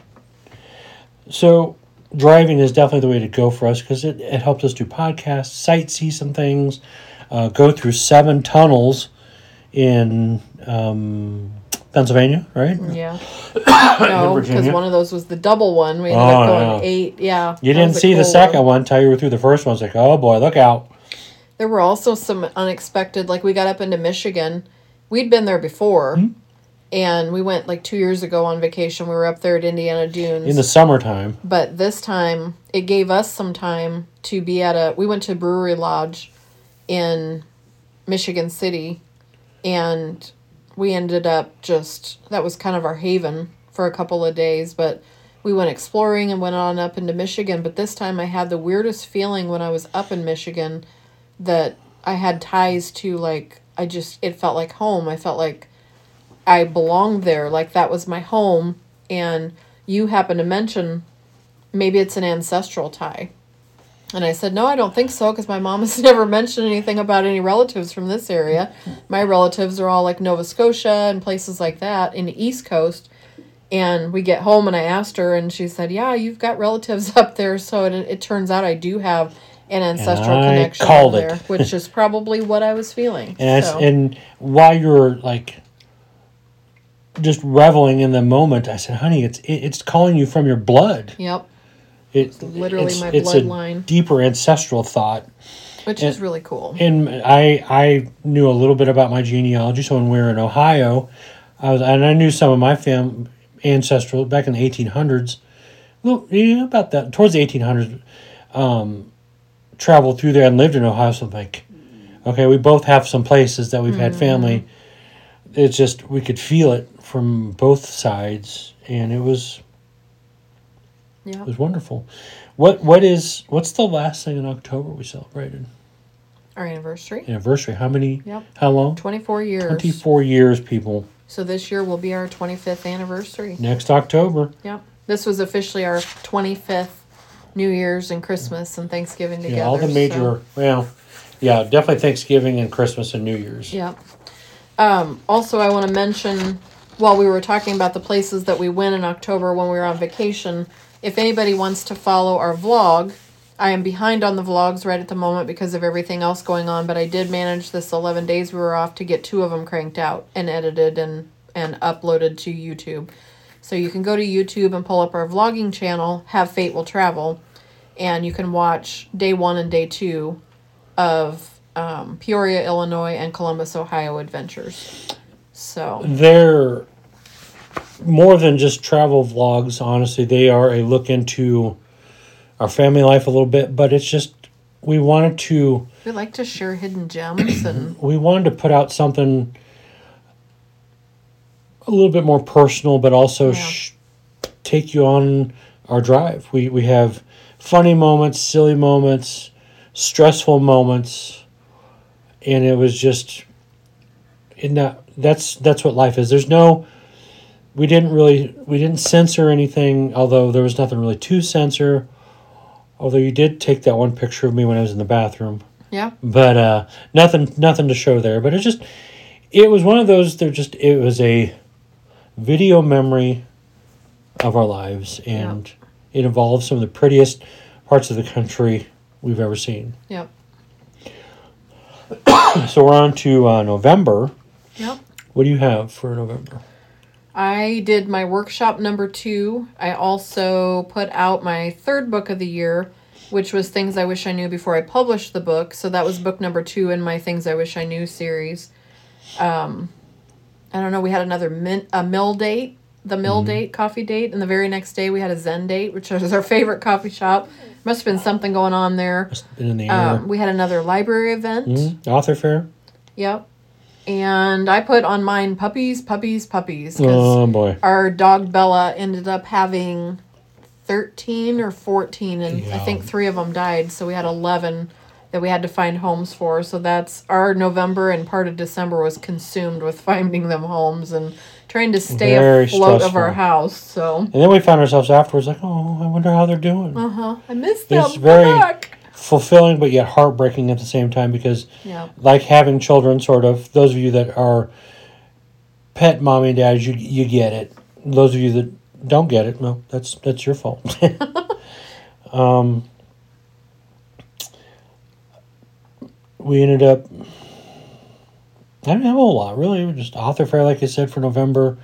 So driving is definitely the way to go for us because it helped us do podcasts, sightsee some things, go through 7 tunnels in Pennsylvania, right? Yeah. No, because one of those was the double one. We ended up going 8, yeah. You didn't see the second one until you were through the first one. It's like, oh boy, look out. There were also some unexpected, like we got up into Michigan. We'd been there before, mm-hmm. and we went 2 years ago on vacation. We were up there at Indiana Dunes. In the summertime. But this time, it gave us some time to be we went to Brewery Lodge in Michigan City, and we ended up that was kind of our haven for a couple of days, but we went exploring and went on up into Michigan. But this time, I had the weirdest feeling when I was up in Michigan that I had ties to, it felt like home. I felt like I belonged there, like that was my home. And you happened to mention maybe it's an ancestral tie. And I said, no, I don't think so, because my mom has never mentioned anything about any relatives from this area. My relatives are all Nova Scotia and places like that in the East Coast. And we get home and I asked her and she said, yeah, you've got relatives up there. So it turns out I do have an ancestral connection there, which is probably what I was feeling. And while you were just reveling in the moment, I said, honey, it's calling you from your blood. Yep. It's literally my bloodline. It's a deeper ancestral thought. Which is really cool. And I knew a little bit about my genealogy, so when we were in Ohio, I knew some of my ancestral back in the 1800s. Well, yeah, about that, towards the 1800s. Traveled through there and lived in Ohio, so I'm like, okay, we both have some places that we've mm-hmm. had family. It's just we could feel it from both sides, and it was wonderful. What's the last thing in October we celebrated? Our anniversary. How many? Yep. How long? 24 years. 24 years, people. So this year will be our 25th anniversary. Next October. Yep. This was officially our 25th. New Year's and Christmas and Thanksgiving together. Yeah, all the major, definitely Thanksgiving and Christmas and New Year's. Yeah. Also, I want to mention, while we were talking about the places that we went in October when we were on vacation, if anybody wants to follow our vlog, I am behind on the vlogs right at the moment because of everything else going on, but I did manage this 11 days we were off to get 2 of them cranked out and edited and uploaded to YouTube. So you can go to YouTube and pull up our vlogging channel, Have Fate Will Travel, and you can watch day 1 and day 2 of Peoria, Illinois, and Columbus, Ohio adventures. So they're more than just travel vlogs, honestly. They are a look into our family life a little bit, but it's just we wanted to... We like to share hidden gems and... We wanted to put out something a little bit more personal, but also take you on our drive. We have funny moments, silly moments, stressful moments, and it was just... That's what life is. There's no... We didn't censor anything, although there was nothing really to censor. Although you did take that one picture of me when I was in the bathroom. Yeah. But nothing to show there. But it was one of those. It was a video memory of our lives, and it involves some of the prettiest parts of the country we've ever seen. Yep. So we're on to November. Yep. What do you have for November? I did my workshop number 2. I also put out my third book of the year, which was Things I Wish I Knew Before I Published the Book. So that was book number 2 in my Things I Wish I Knew series. I don't know. We had another mill date, the mill date, coffee date. And the very next day we had a Zen date, which was our favorite coffee shop. Must have been something going on there. Must have been in the air. We had another library event. Mm-hmm. Author fair. Yep. And I put on mine puppies. Oh, boy. Our dog Bella ended up having 13 or 14, and I think 3 of them died. So we had 11 that we had to find homes for. So that's our November, and part of December was consumed with finding them homes and trying to stay afloat of our house. So. And then we found ourselves afterwards like, oh, I wonder how they're doing. Uh-huh. I missed them. It's very fulfilling, but yet heartbreaking at the same time, because like having children, sort of, those of you that are pet mommy and dads, you get it. Those of you that don't get it, well, that's your fault. We ended up, I didn't have a whole lot, really. We just author fair, like I said, for November.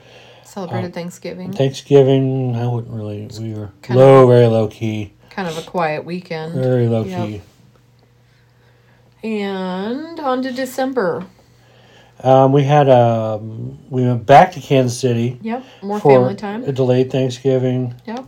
Celebrated Thanksgiving. I wouldn't really, we were very low key. Kind of a quiet weekend. Very low key. And on to December. We went back to Kansas City. Yep, more family time. A delayed Thanksgiving. Yep.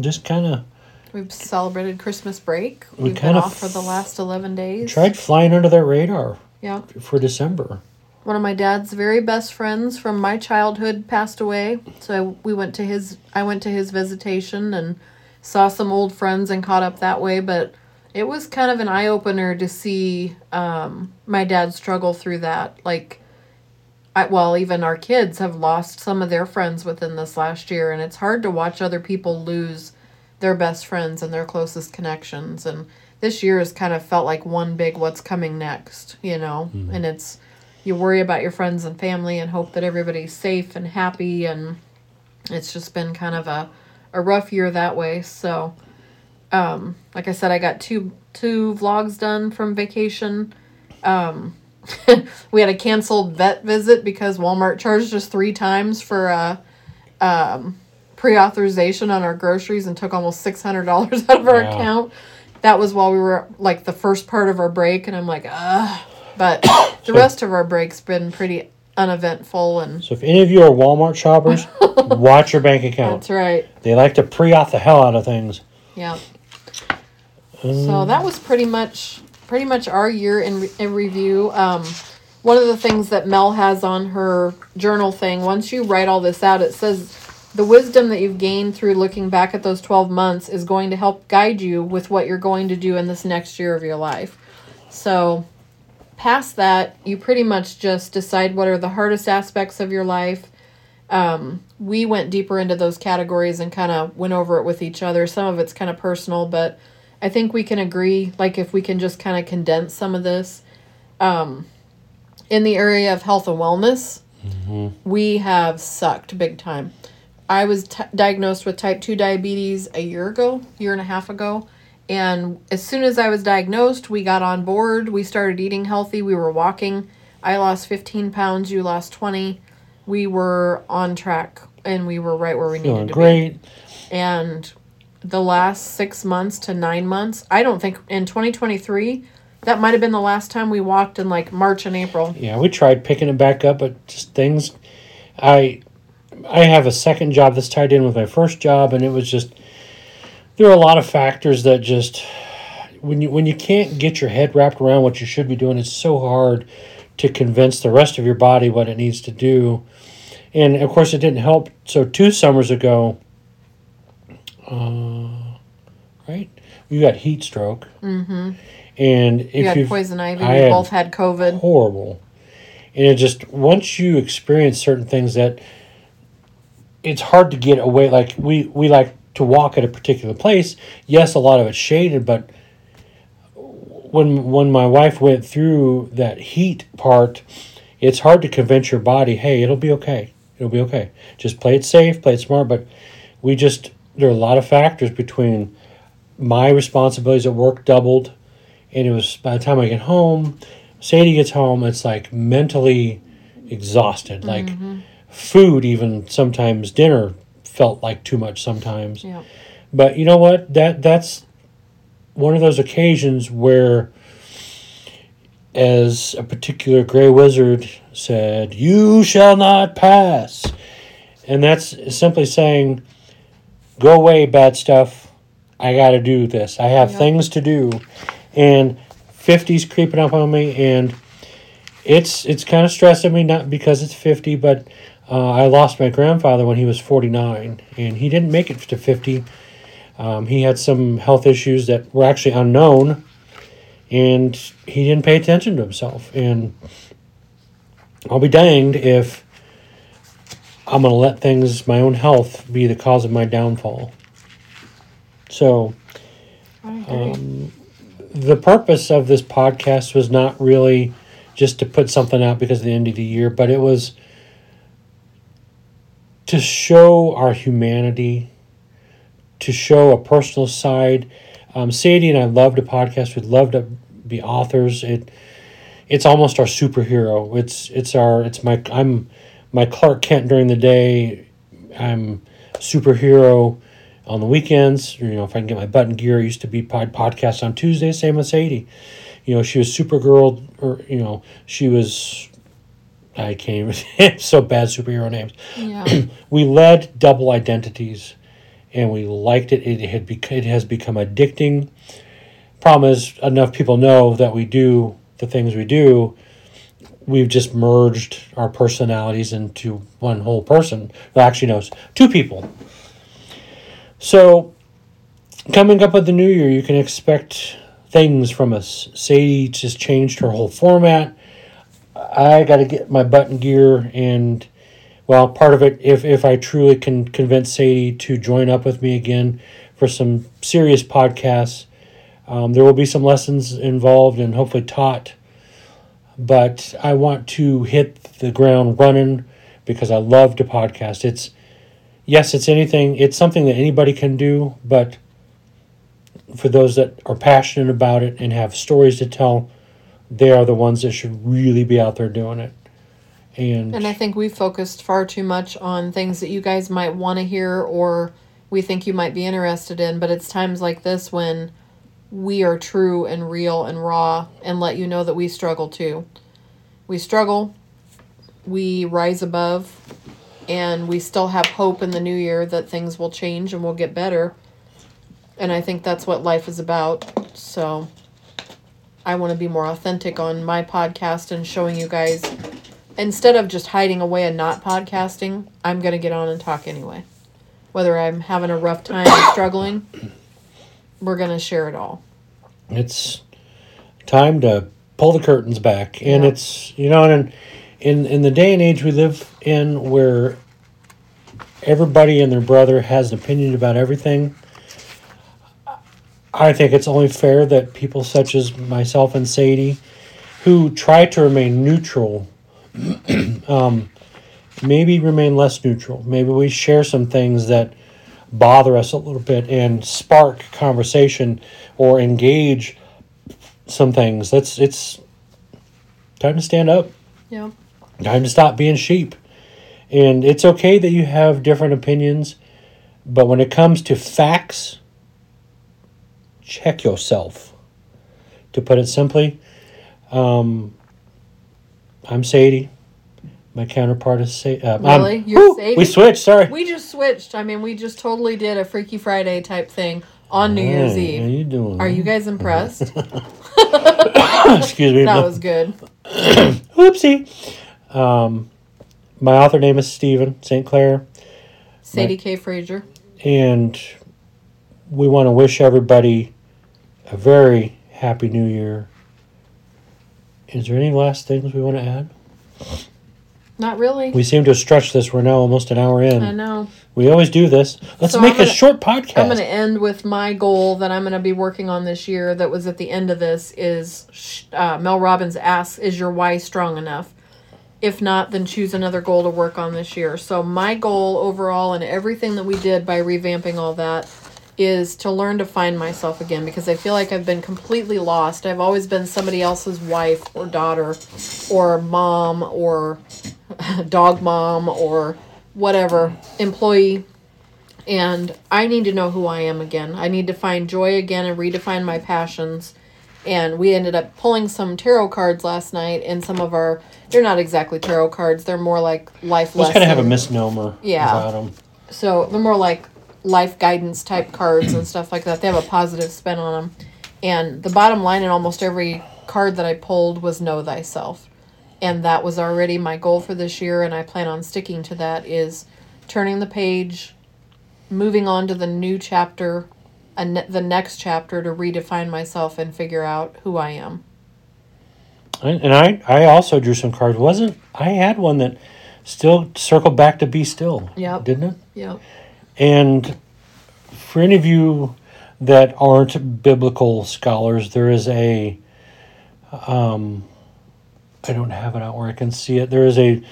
Just kind of. We've celebrated Christmas break. We've been off for the last 11 days. Tried flying under their radar. Yeah. For December. One of my dad's very best friends from my childhood passed away, so I went to his visitation and saw some old friends and caught up that way. But it was kind of an eye-opener to see my dad struggle through that. Like, even our kids have lost some of their friends within this last year, and it's hard to watch other people lose their best friends and their closest connections. And this year has kind of felt like one big what's coming next, Mm-hmm. And it's... You worry about your friends and family and hope that everybody's safe and happy, and it's just been kind of a rough year that way. So, like I said, I got two vlogs done from vacation. We had a canceled vet visit because Walmart charged us 3 times for pre-authorization on our groceries and took almost $600 out of our account. That was while we were, like, the first part of our break, and I'm like, ugh. But the rest of our break's been pretty uneventful. And so if any of you are Walmart shoppers, watch your bank account. That's right. They like to pre-auth the hell out of things. Yeah. So that was pretty much our year in review. One of the things that Mel has on her journal thing, once you write all this out, it says the wisdom that you've gained through looking back at those 12 months is going to help guide you with what you're going to do in this next year of your life. So... Past that, you pretty much just decide what are the hardest aspects of your life. We went deeper into those categories and kind of went over it with each other. Some of it's kind of personal, but I think we can agree, like, if we can just kind of condense some of this. In the area of health and wellness, we have sucked big time. I was diagnosed with type 2 diabetes year and a half ago. And as soon as I was diagnosed, we got on board. We started eating healthy. We were walking. I lost 15 pounds. You lost 20. We were on track, and we were right where we needed to be. And the last 6 months to 9 months, I don't think in 2023, that might have been the last time we walked in like March and April. Yeah, we tried picking it back up, but just things. I have a second job that's tied in with my first job, and it was just... there are a lot of factors that just, when you can't get your head wrapped around what you should be doing, it's so hard to convince the rest of your body what it needs to do. And of course it didn't help. So 2 summers ago, right? You got heat stroke. Mm-hmm. And if you had poison ivy, we both had COVID. Horrible. And it just, once you experience certain things that it's hard to get away. Like we like to walk at a particular place. Yes, a lot of it's shaded, but when my wife went through that heat part, it's hard to convince your body, hey, it'll be okay. It'll be okay. Just play it safe, play it smart. But there are a lot of factors between my responsibilities at work doubled. And it was, by the time I get home, Sadie gets home, it's like mentally exhausted. Like food, even sometimes dinner felt like too much sometimes. Yeah. But you know what? That's one of those occasions where, as a particular gray wizard said, you shall not pass. And that's simply saying, go away, bad stuff. I got to do this. I have things to do. And 50's creeping up on me, and it's kind of stressing me, not because it's 50, but I lost my grandfather when he was 49, and he didn't make it to 50. He had some health issues that were actually unknown, and he didn't pay attention to himself. And I'll be danged if I'm going to let my own health, be the cause of my downfall. So the purpose of this podcast was not really just to put something out because of the end of the year, but it was to show our humanity, to show a personal side. Sadie and I love to podcast. We'd love to be authors. It's almost our superhero. I'm my Clark Kent during the day. I'm superhero on the weekends. You know, if I can get my button gear, I used to be podcast on Tuesdays. Same with Sadie. You know, she was Supergirl, or you know, she was. I can't even so bad superhero names. Yeah. We led double identities. And we liked it. It has become addicting. Problem is, enough people know that we do the things we do. We've just merged our personalities into one whole person. Well, actually, no, it's 2 people. So, coming up with the new year, you can expect things from us. Sadie just changed her whole format. I got to get my button gear and... Well, part of it, if I truly can convince Sadie to join up with me again for some serious podcasts, there will be some lessons involved and hopefully taught. But I want to hit the ground running because I love to podcast. It's something that anybody can do, but for those that are passionate about it and have stories to tell, they are the ones that should really be out there doing it. And I think we focused far too much on things that you guys might want to hear or we think you might be interested in. But it's times like this when we are true and real and raw and let you know that we struggle too. We struggle, we rise above, and we still have hope in the new year that things will change and we'll get better. And I think that's what life is about. So I want to be more authentic on my podcast and showing you guys... Instead of just hiding away and not podcasting, I'm going to get on and talk anyway. Whether I'm having a rough time or struggling, we're going to share it all. It's time to pull the curtains back. And it's, you know, and in the day and age we live in where everybody and their brother has an opinion about everything, I think it's only fair that people such as myself and Sadie, who try to remain neutral, maybe remain less neutral. Maybe we share some things that bother us a little bit and spark conversation or engage some things. It's time to stand up. Yeah. Time to stop being sheep. And it's okay that you have different opinions, but when it comes to facts, check yourself. To put it simply, I'm Sadie. My counterpart is Sadie. Really? You're Sadie? We switched, sorry. We just switched. I mean, we just totally did a Freaky Friday type thing. on New Year's Eve. How you doing? Are you guys impressed? Excuse me. That was good. Oopsie. My author name is Steven St. Clair. Sadie K. Frazier. And we want to wish everybody a very happy New Year. Is there any last things we want to add? Not really. We seem to stretch this. We're now almost an hour in. I know. We always do this. Let's make a short podcast. I'm going to end with my goal that I'm going to be working on this year that was at the end of this is Mel Robbins asks, is your why strong enough? If not, then choose another goal to work on this year. So my goal overall and everything that we did by revamping all that is to learn to find myself again, because I feel like I've been completely lost. I've always been somebody else's wife or daughter or mom or dog mom or whatever, employee. And I need to know who I am again. I need to find joy again and redefine my passions. And we ended up pulling some tarot cards last night, and some of our, they're not exactly tarot cards. They're more like life lessons. Let's kind of have a misnomer about them. So they're more like life guidance type cards and stuff like that. They have a positive spin on them. And the bottom line in almost every card that I pulled was know thyself. And that was already my goal for this year, and I plan on sticking to that, is turning the page, moving on to the new chapter, the next chapter, to redefine myself and figure out who I am. And I also drew some cards. I had one that still circled back to be still, didn't it? Yeah. And for any of you that aren't biblical scholars, there is a, I don't have it out where I can see it. There is a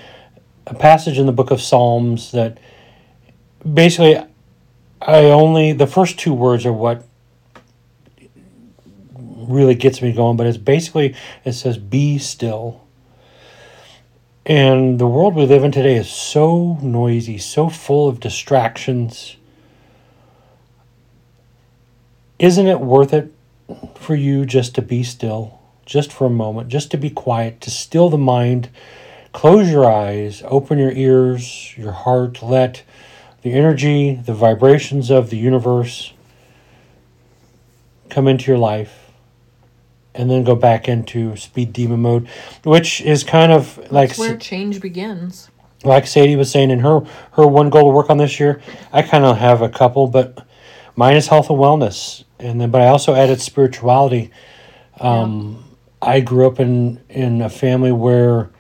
passage in the book of Psalms that basically the first two words are what really gets me going, but it's basically, it says, be still. And the world we live in today is so noisy, so full of distractions. Isn't it worth it for you just to be still, just for a moment, just to be quiet, to still the mind? Close your eyes, open your ears, your heart, let the energy, the vibrations of the universe come into your life. And then go back into speed demon mode, which is kind of like... That's where change begins. Like Sadie was saying in her one goal to work on this year, I kind of have a couple, but mine is health and wellness. But I also added spirituality. I grew up in a family where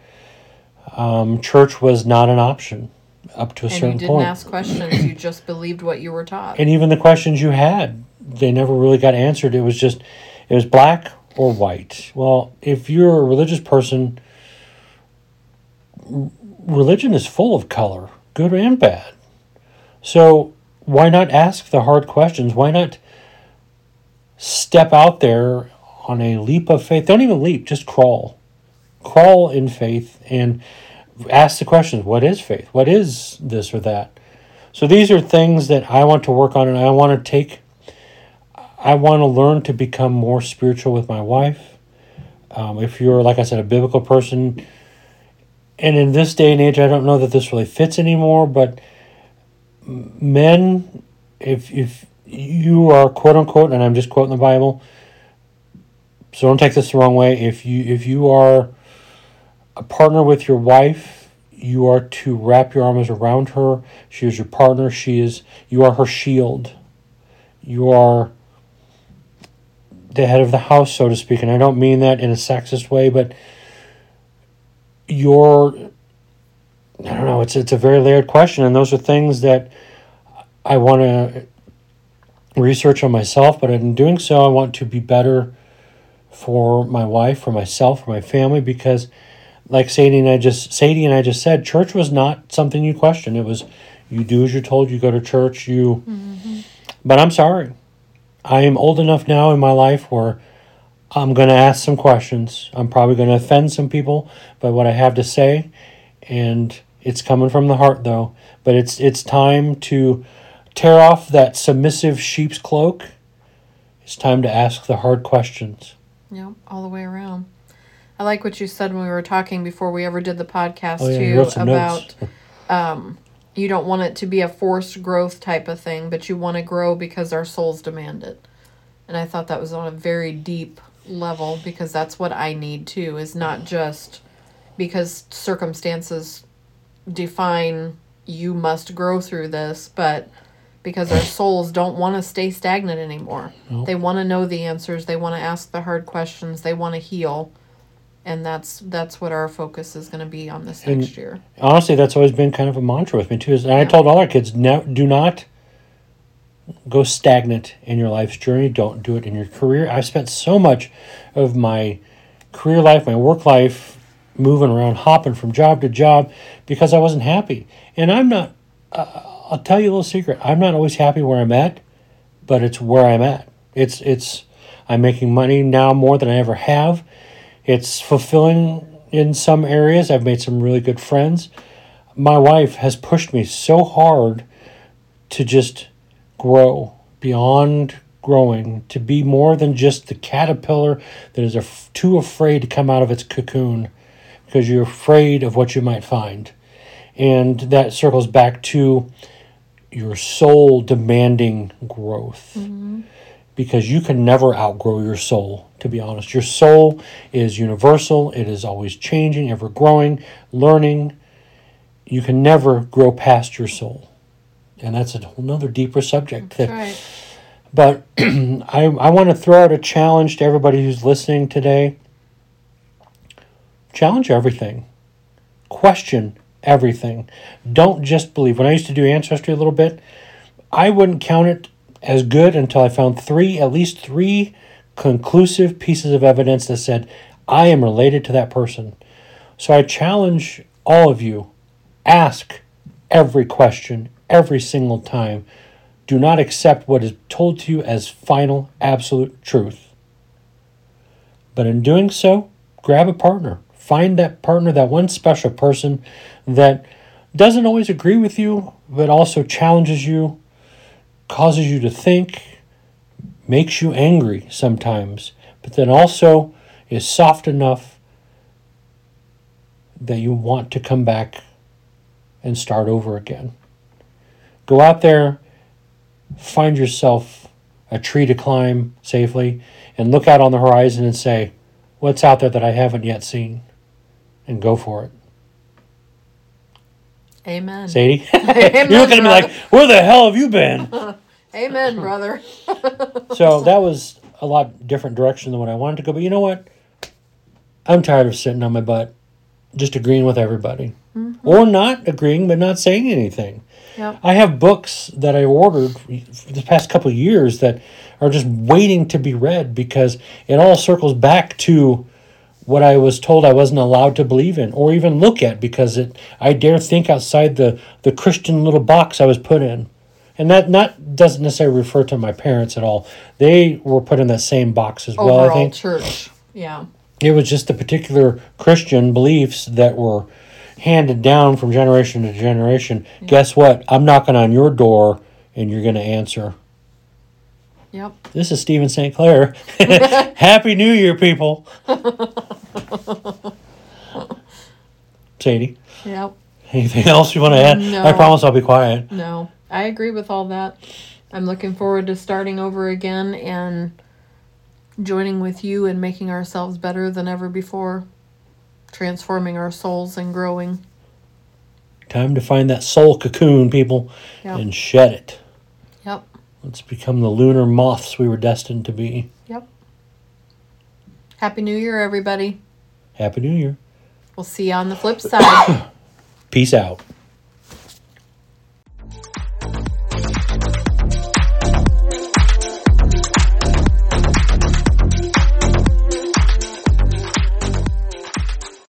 church was not an option up to a certain point. And you didn't ask questions. You just believed what you were taught. And even the questions you had, they never really got answered. It was black or white. Well, if you're a religious person, religion is full of color, good and bad. So why not ask the hard questions? Why not step out there on a leap of faith? Don't even leap, just crawl. Crawl in faith and ask the questions. What is faith? What is this or that? So these are things that I want to work on, and I want to learn to become more spiritual with my wife. If you're, like I said, a biblical person, and in this day and age, I don't know that this really fits anymore, but men, if you are quote-unquote, and I'm just quoting the Bible, so don't take this the wrong way, if you are a partner with your wife, you are to wrap your arms around her. She is your partner. You are her shield. You are the head of the house, so to speak, and I don't mean that in a sexist way, but it's a very layered question, and those are things that I want to research on myself, but in doing so, I want to be better for my wife, for myself, for my family, because like Sadie and I just said, church was not something you question. It was, you do as you're told, you go to church, you... Mm-hmm. But I'm sorry. I am old enough now in my life where I'm going to ask some questions. I'm probably going to offend some people by what I have to say. And it's coming from the heart, though. But it's time to tear off that submissive sheep's cloak. It's time to ask the hard questions. Yep, all the way around. I like what you said when we were talking before we ever did the podcast, too, about You don't want it to be a forced growth type of thing, but you want to grow because our souls demand it. And I thought that was on a very deep level, because that's what I need too, is not just because circumstances define you must grow through this, but because our souls don't want to stay stagnant anymore. Nope. They want to know the answers. They want to ask the hard questions. They want to heal. And that's what our focus is going to be on this next year. Honestly, that's always been kind of a mantra with me too. Is, and yeah. I told all our kids, no, do not go stagnant in your life's journey. Don't do it in your career. I've spent so much of my career life, my work life, moving around, hopping from job to job because I wasn't happy. And I'm not, I'll tell you a little secret. I'm not always happy where I'm at, but it's where I'm at. It's I'm making money now more than I ever have. It's fulfilling in some areas. I've made some really good friends. My wife has pushed me so hard to just grow beyond growing, to be more than just the caterpillar that is too afraid to come out of its cocoon because you're afraid of what you might find. And that circles back to your soul demanding growth. Mm-hmm. Because you can never outgrow your soul, to be honest. Your soul is universal. It is always changing, ever growing, learning. You can never grow past your soul. And that's a whole nother deeper subject. That's right. But I want to throw out a challenge to everybody who's listening today. Challenge everything. Question everything. Don't just believe. When I used to do ancestry a little bit, I wouldn't count it as good until I found at least three conclusive pieces of evidence that said, I am related to that person. So I challenge all of you, ask every question, every single time. Do not accept what is told to you as final, absolute truth. But in doing so, grab a partner. Find that partner, that one special person that doesn't always agree with you, but also challenges you, causes you to think, makes you angry sometimes, but then also is soft enough that you want to come back and start over again. Go out there, find yourself a tree to climb safely, and look out on the horizon and say, what's out there that I haven't yet seen? And go for it. Amen. Sadie? Amen, you're looking at me like, where the hell have you been? Amen, brother. So that was a lot different direction than what I wanted to go. But you know what? I'm tired of sitting on my butt, just agreeing with everybody. Mm-hmm. Or not agreeing, but not saying anything. Yep. I have books that I ordered the past couple of years that are just waiting to be read because it all circles back to what I was told I wasn't allowed to believe in or even look at because I dare think outside the Christian little box I was put in. And that not doesn't necessarily refer to my parents at all. They were put in that same box as well, I think. Overall church, yeah. It was just the particular Christian beliefs that were handed down from generation to generation. Yeah. Guess what? I'm knocking on your door and you're going to answer. Yep. This is Steven St. Clair. Happy New Year, people. Sadie? Yep. Anything else you want to add? No. I promise I'll be quiet. No. I agree with all that. I'm looking forward to starting over again and joining with you and making ourselves better than ever before. Transforming our souls and growing. Time to find that soul cocoon, people, and shed it. Yep. Let's become the lunar moths we were destined to be. Yep. Happy New Year, everybody. Happy New Year. We'll see you on the flip side. Peace out.